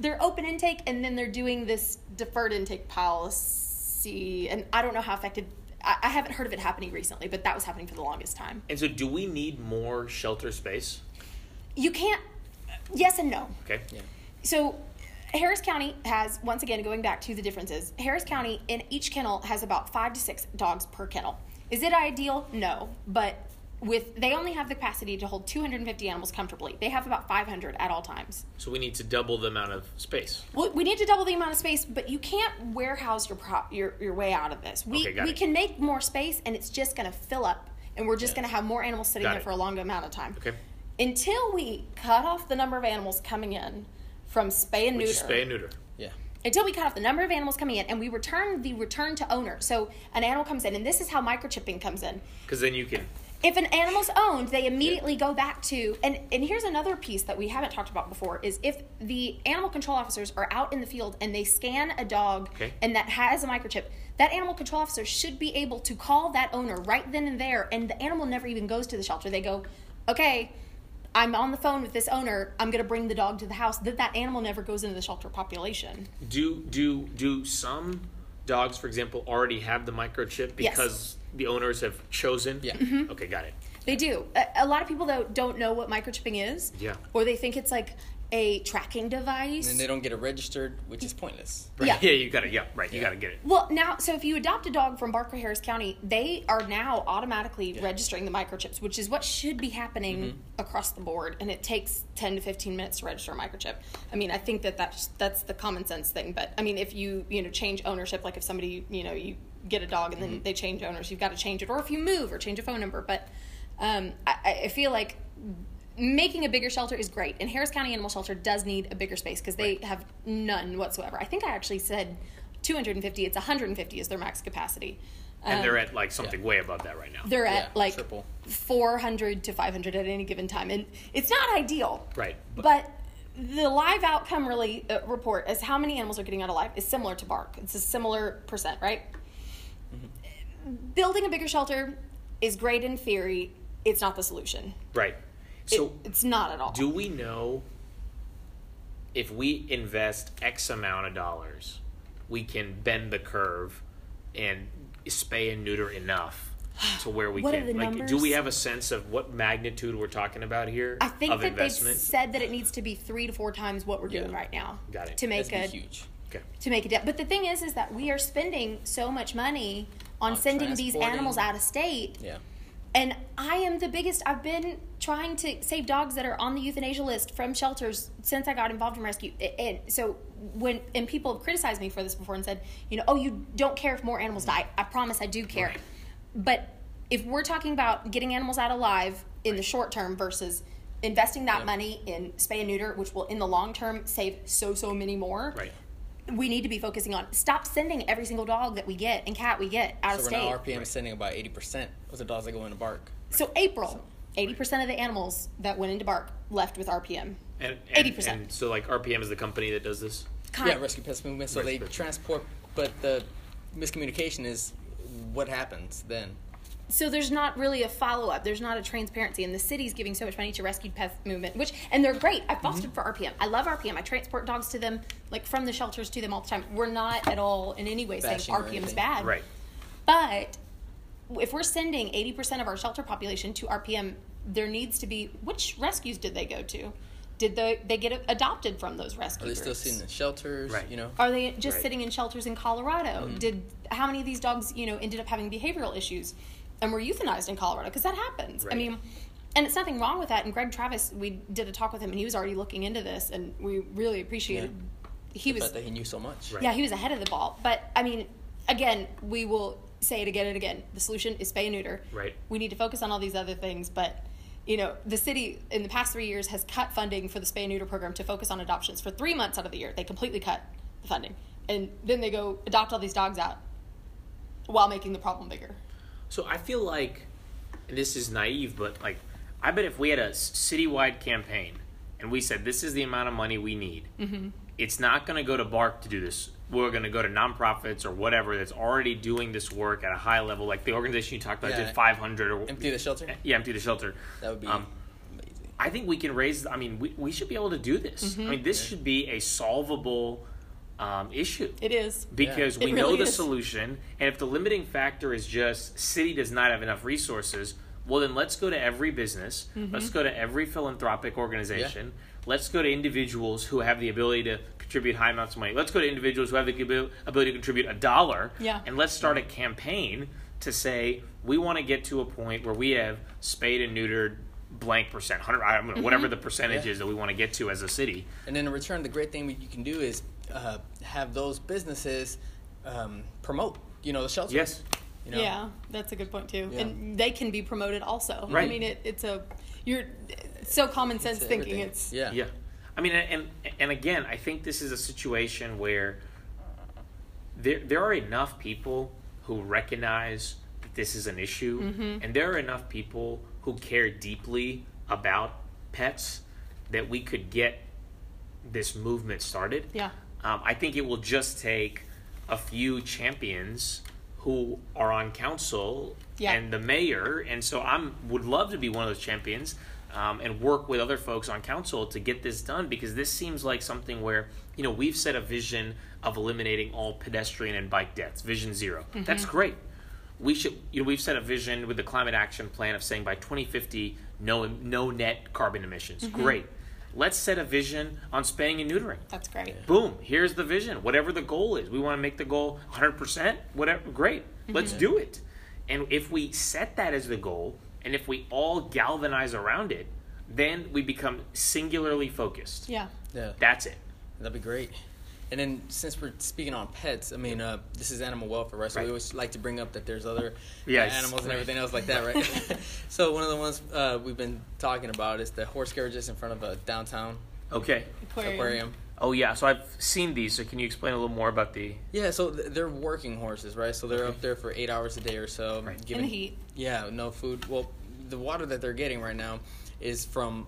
they're open intake, and then they're doing this deferred intake policy, and I don't know how effective. I haven't heard of it happening recently, but that was happening for the longest time. And so, do we need more shelter space? You can't. Yes and no. Okay. Yeah. So, Harris County has, once again, going back to the differences. Harris County in each kennel has about 5 to 6 dogs per kennel. Is it ideal? No, but they only have the capacity to hold 250 animals comfortably. They have about 500 at all times. So we need to double the amount of space. Well, we need to double the amount of space, but you can't warehouse your way out of this. We can make more space, and it's just going to fill up, and we're just going to have more animals sitting there for a long amount of time. Okay. Until we cut off the number of animals coming in from spay and neuter. Which is spay and neuter. Yeah. Until we cut off the number of animals coming in, and we return the return to owner. So an animal comes in, and this is how microchipping comes in. Because then you can... If an animal's owned, they immediately go back to... And here's another piece that we haven't talked about before, is if the animal control officers are out in the field and they scan a dog and that has a microchip, that animal control officer should be able to call that owner right then and there, and the animal never even goes to the shelter. They go, okay... I'm on the phone with this owner. I'm going to bring the dog to the house. That animal never goes into the shelter population. Do some dogs, for example, already have the microchip because the owners have chosen? Yeah. Mm-hmm. Okay, got it. They do. A lot of people, though, don't know what microchipping is. Yeah. Or they think it's like a tracking device. And they don't get it registered, which is pointless. Right. Yeah. You gotta get it. Well, now, so if you adopt a dog from BARC or Harris County, they are now automatically registering the microchips, which is what should be happening across the board. And it takes 10 to 15 minutes to register a microchip. I mean, I think that's the common sense thing. But I mean, if you change ownership, like if somebody, you get a dog and then they change owners, you've got to change it. Or if you move or change a phone number, but. I feel like making a bigger shelter is great, and Harris County Animal Shelter does need a bigger space because they have none whatsoever. I think I actually said 250. It's 150 is their max capacity. And they're at like something way above that right now. They're at like triple. 400 to 500 at any given time, and it's not ideal. Right. But the live outcome really report as how many animals are getting out alive is similar to BARC. It's a similar percent, right? Mm-hmm. Building a bigger shelter is great in theory. It's not the solution. Right. So it's not at all. Do we know if we invest X amount of dollars, we can bend the curve and spay and neuter enough to where we can? Do we have a sense of what magnitude we're talking about here? I think that investment? They've said that it needs to be 3 to 4 times what we're doing right now. Got it. To make that's huge. Okay. To make a dent. But the thing is that we are spending so much money on sending these animals out of state. Yeah. And I am the biggest. I've been trying to save dogs that are on the euthanasia list from shelters since I got involved in rescue. And so when people have criticized me for this before and said, you don't care if more animals die. I promise I do care. Right. But if we're talking about getting animals out alive in the short term versus investing that money in spay and neuter, which will in the long term save so many more. Right. We need to be focusing on stop sending every single dog that we get and cat we get out of state. So right now RPM is sending about 80% of the dogs that go into BARC. So April, 80% of the animals that went into BARC left with RPM. And 80%. And so like RPM is the company that does this? Yeah, Rescue Pets Movement. So they transport, but the miscommunication is what happens then. So there's not really a follow-up. There's not a transparency. And the city's giving so much money to Rescue Pets Movement, and they're great. I fostered for RPM. I love RPM. I transport dogs to them, like from the shelters to them all the time. We're not at all in any way saying RPM is bad. Right. But if we're sending 80% of our shelter population to RPM, there needs to be, which rescues did they go to? Did they get adopted from those rescue groups? Are they still sitting in shelters? Right. Are they just sitting in shelters in Colorado? Mm-hmm. How many of these dogs, ended up having behavioral issues? And were euthanized in Colorado, because that happens. Right. I mean, and it's nothing wrong with that. And Greg Travis, we did a talk with him, and he was already looking into this, and we really appreciated the fact that he knew so much. Right. Yeah, he was ahead of the ball. But, I mean, again, we will say it again and again. The solution is spay and neuter. Right. We need to focus on all these other things. But, the city in the past 3 years has cut funding for the spay and neuter program to focus on adoptions. For 3 months out of the year, they completely cut the funding. And then they go adopt all these dogs out while making the problem bigger. So I feel like, and this is naive, but like, I bet if we had a citywide campaign and we said, this is the amount of money we need, it's not going to go to BARC to do this. We're going to go to nonprofits or whatever that's already doing this work at a high level. Like the organization you talked about did 500 or Empty the Shelter. Yeah, Empty the Shelter. That would be amazing. I think we can raise, we should be able to do this. Mm-hmm. I mean, this should be a solvable issue. It is. Because we really know the solution, and if the limiting factor is just city does not have enough resources, well then let's go to every business, let's go to every philanthropic organization, let's go to individuals who have the ability to contribute high amounts of money, let's go to individuals who have the ability to contribute $1, and let's start a campaign to say, we want to get to a point where we have spayed and neutered blank percent, 100, I don't know, whatever the percentage is that we want to get to as a city. And then in return, the great thing you can do is have those businesses promote, the shelters. Yes. Yeah, that's a good point too. Yeah. And they can be promoted also. Right. I mean, it's so common sense thinking. It's yeah. I mean, and again, I think this is a situation where there are enough people who recognize that this is an issue, and there are enough people who care deeply about pets that we could get this movement started. Yeah. I think it will just take a few champions who are on council and the mayor. And so I would love to be one of those champions. and work with other folks on council to get this done, because this seems like something where, you know, we've set a vision of eliminating all pedestrian and bike deaths, Vision Zero. Mm-hmm. That's great. We should, you know, we've set a vision with the Climate Action Plan of saying by 2050, no net carbon emissions. Mm-hmm. Great. Let's set a vision on spaying and neutering. That's great. Yeah. Boom. Here's the vision. Whatever the goal is, we want to make the goal 100%. Whatever. Great. Mm-hmm. Let's do it. And if we set that as the goal, and if we all galvanize around it, then we become singularly focused. Yeah. Yeah. That's it. That'd be great. And then since we're speaking on pets, I mean, this is animal welfare, right? So we always like to bring up that there's other animals and everything else like that, right? So one of the ones we've been talking about is the horse carriages in front of a downtown aquarium. Oh, yeah. So I've seen these. So can you explain a little more about the... Yeah, so they're working horses, right? So they're up there for 8 hours a day or so. Right. Given, in the heat. Yeah, no food. Well, the water that they're getting right now is from...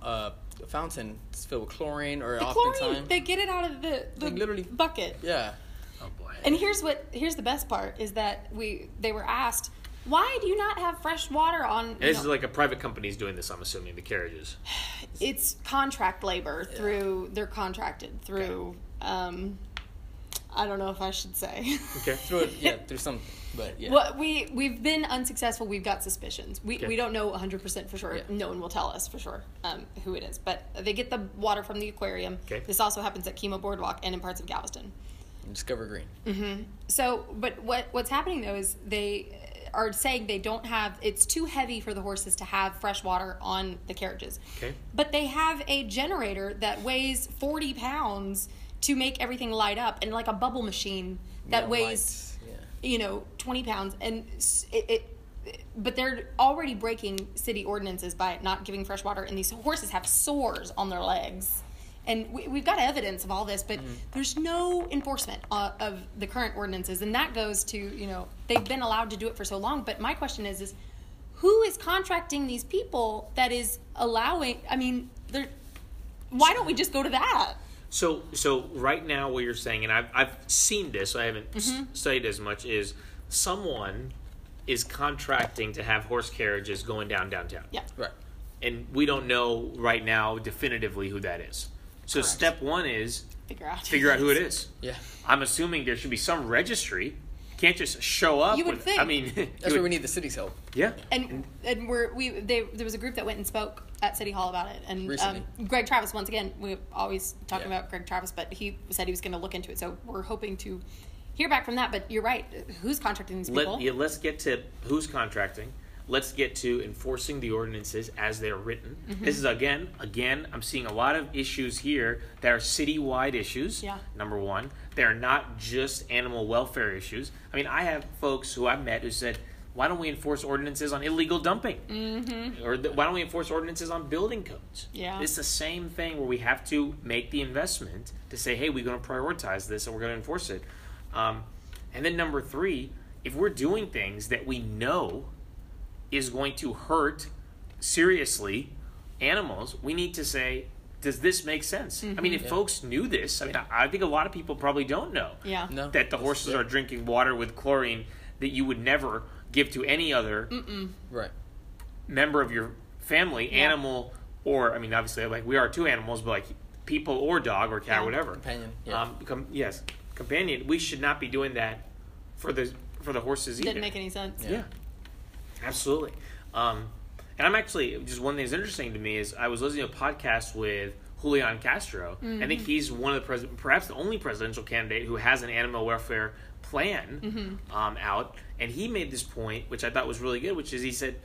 fountain. It's filled with chlorine, or oftentimes they get it out of the bucket. Yeah. Oh boy. And here's the best part is that they were asked, why do you not have fresh water on? And this is like a private company's doing this, I'm assuming, the carriages. It's contract labor through they're contracted through. Okay. I don't know if I should say. Okay. Through something. But yeah. Well, we've been unsuccessful. We've got suspicions. We don't know 100% for sure. Yeah. No one will tell us for sure who it is. But they get the water from the aquarium. Okay. This also happens at Kemah Boardwalk and in parts of Galveston. And Discover Green. Mm-hmm. So, but what's happening though is they are saying they don't have. It's too heavy for the horses to have fresh water on the carriages. Okay. But they have a generator that weighs 40 pounds to make everything light up, and like a bubble machine that weighs. Lights. 20 pounds, and but they're already breaking city ordinances by not giving fresh water, and these horses have sores on their legs, and we've got evidence of all this, but there's no enforcement of the current ordinances, and that goes to, they've been allowed to do it for so long, but my question is who is contracting these people that is allowing, why don't we just go to that? So right now what you're saying, and I've seen this, so I haven't studied as much, is someone is contracting to have horse carriages going downtown. Yeah. Right. And we don't know right now definitively who that is. So Correct. Step one is figure out who it is. Yeah. I'm assuming there should be some registry. Can't just show up. You would think. That's where we need the city's help. Yeah. And there was a group that went and spoke at City Hall about it. And recently. Greg Travis, once again, we're always talking about Greg Travis, but he said he was going to look into it. So we're hoping to hear back from that. But you're right. Who's contracting these people? Let's get to who's contracting. Let's get to enforcing the ordinances as they're written. Mm-hmm. This is, again, I'm seeing a lot of issues here that are citywide issues, number one. They're not just animal welfare issues. I mean, I have folks who I've met who said, why don't we enforce ordinances on illegal dumping? Mm-hmm. Or why don't we enforce ordinances on building codes? Yeah. It's the same thing where we have to make the investment to say, hey, we're going to prioritize this and we're going to enforce it. And then number three, if we're doing things that we know is going to hurt seriously animals, we need to say, does this make sense? Mm-hmm. I mean, if folks knew this, I think a lot of people probably don't know that the horses are drinking water with chlorine that you would never give to any other member of your family, animal, or, obviously, like, we are two animals, but, like, people or dog or cat or whatever. Companion. Yeah. Companion. We should not be doing that for the horses either. Didn't make any sense. Yeah. Absolutely. And I'm actually, just one thing that's interesting to me is I was listening to a podcast with Julian Castro. Mm-hmm. I think he's one of the perhaps the only presidential candidate who has an animal welfare plan out. And he made this point, which I thought was really good, which is he said,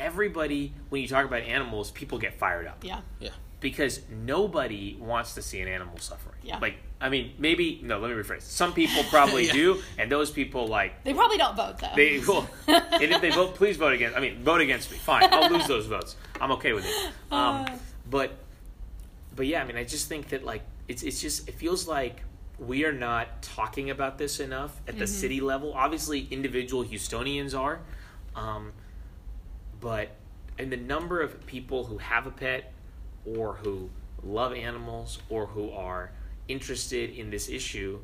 everybody, when you talk about animals, people get fired up. Yeah. Yeah. Because nobody wants to see an animal suffering. Yeah. Let me rephrase. Some people probably do, and those people they probably don't vote though. And if they vote, please vote against. Vote against me. Fine, I'll lose those votes. I'm okay with it. I just think that it feels like we are not talking about this enough at the city level. Obviously, individual Houstonians are, but the number of people who have a pet or who love animals or who are interested in this issue,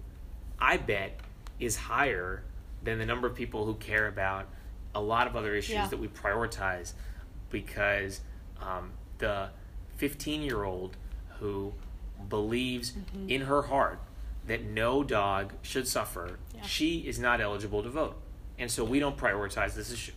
I bet, is higher than the number of people who care about a lot of other issues that we prioritize, because the 15-year-old who believes in her heart that no dog should suffer, she is not eligible to vote. And so we don't prioritize this issue.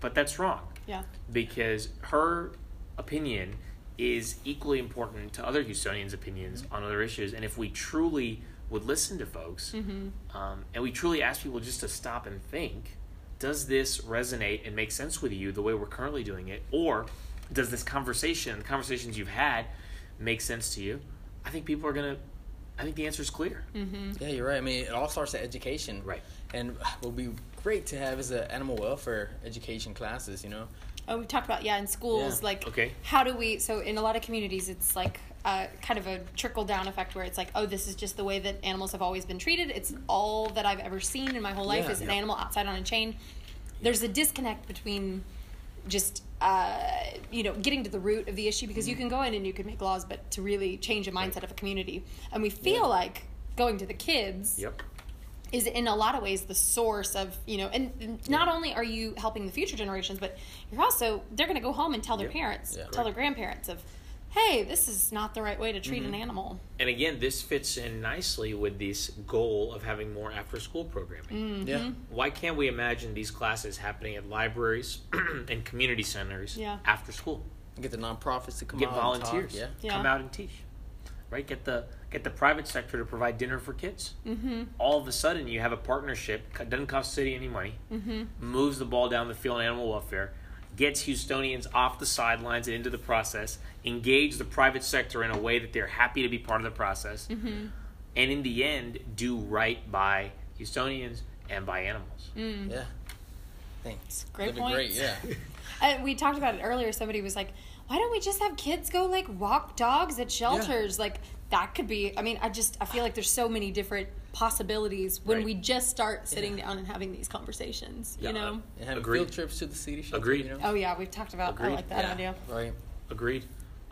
But that's wrong. Yeah. Because her opinion is equally important to other Houstonians' opinions on other issues. And if we truly would listen to folks, and we truly ask people just to stop and think, does this resonate and make sense with you the way we're currently doing it? Or does this conversation, the conversations you've had, make sense to you? I think people are going to, I think the answer is clear. Yeah, you're right. I mean, it all starts at education. Right. And what would be great to have is the animal welfare education classes, you know? Oh, we talked about, in schools, like, how do we, so in a lot of communities, it's like kind of a trickle-down effect where it's like, oh, this is just the way that animals have always been treated. It's all that I've ever seen in my whole life is an animal outside on a chain. There's a disconnect between just, you know, getting to the root of the issue, because you can go in and you can make laws, but to really change the mindset of a community. And we feel like going to the kids is in a lot of ways the source of, you know, and not only are you helping the future generations, but you're also, they're going to go home and tell their parents, tell their grandparents of, hey, this is not the right way to treat an animal. And again, this fits in nicely with this goal of having more after-school programming. Why can't we imagine these classes happening at libraries and community centers after school? Get the nonprofits to come out and talk. Get volunteers. Come out and teach. Right? Get the private sector to provide dinner for kids. All of a sudden, you have a partnership. Doesn't cost the city any money. Moves the ball down the field in animal welfare. Gets Houstonians off the sidelines and into the process, engage the private sector in a way that they're happy to be part of the process, and in the end, do right by Houstonians and by animals. Yeah. Thanks. Great point. We talked about it earlier. Somebody was like, why don't we just have kids go, like, walk dogs at shelters? Yeah. Like, that could be, I mean, I feel like there's so many different possibilities when we just start sitting down and having these conversations, you know? And having field trips to the city shelter. Agreed. You know? Oh, yeah, we've talked about, I like that idea. Right. Agreed.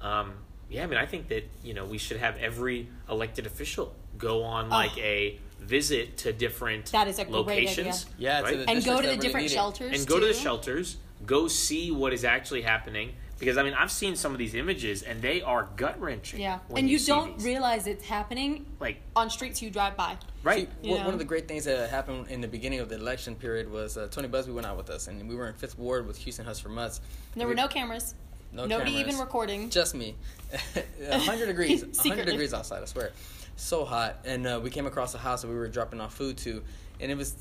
Yeah, I mean, I think that, you know, we should have every elected official go on, like, a visit to different locations. Great idea. Yeah, right? And go to the different shelters, and go to the shelters, go see what is actually happening. Because, I mean, I've seen some of these images, and they are gut-wrenching. Yeah, and you don't realize it's happening, like, on streets you drive by. Right. See, one of the great things that happened in the beginning of the election period was Tony Busby went out with us, and we were in Fifth Ward with Houston Huss for months. And there were no cameras. Nobody even recording. Just me. 100 degrees. 100 degrees outside, I swear. So hot. And we came across a house that we were dropping off food to, and it was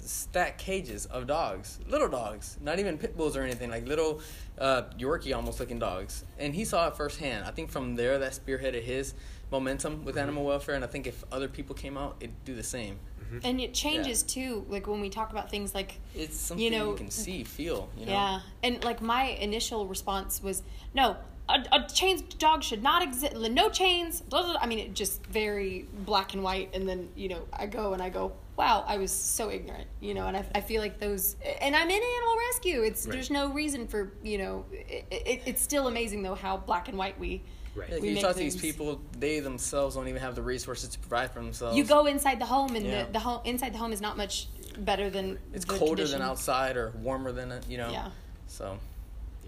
stacked cages of dogs, little dogs, not even pit bulls or anything, like little Yorkie almost-looking dogs. And he saw it firsthand. I think from there, that spearheaded his momentum with animal welfare, and I think if other people came out, it'd do the same. And it changes, too, like when we talk about things like, it's something you know, you can see, feel, you know. Yeah, and like my initial response was, no, a chains dog should not exist, no chains, blah, blah, blah. I mean, it just very black and white, and then, you know, I go, wow, I was so ignorant, you know, and I feel like those, and I'm in animal rescue. It's there's no reason for, you know, it's still amazing though how black and white we. Right. Like you talk to these people, they themselves don't even have the resources to provide for themselves. You go inside the home, and the home inside the home is not much better than. It's colder than outside, or warmer than it, you know. Yeah. So.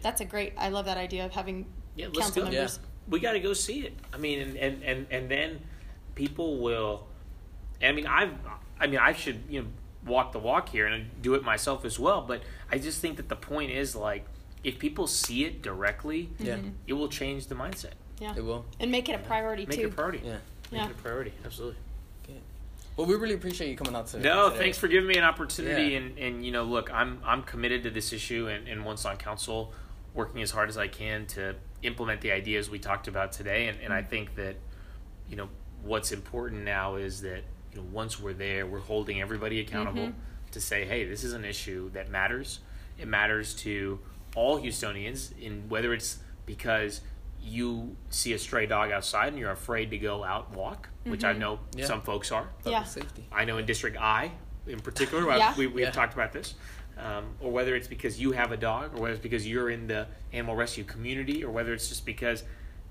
That's a great. I love that idea of having council members. Yeah. We got to go see it. I mean, and then people will. I mean, I should, you know, walk the walk here and do it myself as well. But I just think that the point is, like, if people see it directly, it will change the mindset. Yeah, it will. And make it a priority, too. Make it a priority. Yeah. Make it a priority. Absolutely. Good. Well, we really appreciate you coming out today. No, thanks for giving me an opportunity. Yeah. And, you know, look, I'm committed to this issue. And once on council, working as hard as I can to implement the ideas we talked about today. And I think that, you know, what's important now is that, you know, once we're there, we're holding everybody accountable to say, hey, this is an issue that matters. It matters to all Houstonians, in whether it's because you see a stray dog outside and you're afraid to go out and walk, which I know some folks are. Yeah. I know in District I, in particular, we've talked about this. Or whether it's because you have a dog, or whether it's because you're in the animal rescue community, or whether it's just because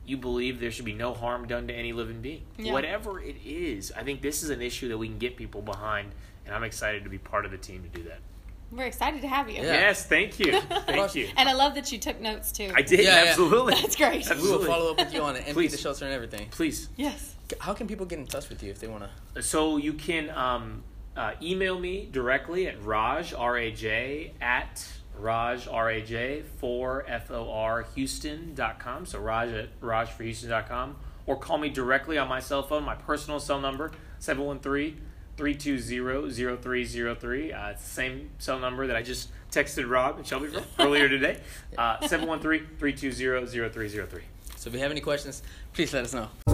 you believe there should be no harm done to any living being. Yeah. Whatever it is, I think this is an issue that we can get people behind, and I'm excited to be part of the team to do that. We're excited to have you. Yeah. Yes, thank you. Thank you. And I love that you took notes, too. I did, yeah, absolutely. Yeah. That's great. Absolutely. We will follow up with you on it. Empty the shelter and everything. Please. Yes. How can people get in touch with you if they want to? So you can email me directly at raj4forhouston.com. So raj@rajforhouston.com. Or call me directly on my cell phone, my personal cell number, 713-320-0303. It's the same cell number that I just texted Rob and Shelby from earlier today. 713-320-0303. So if you have any questions, please let us know.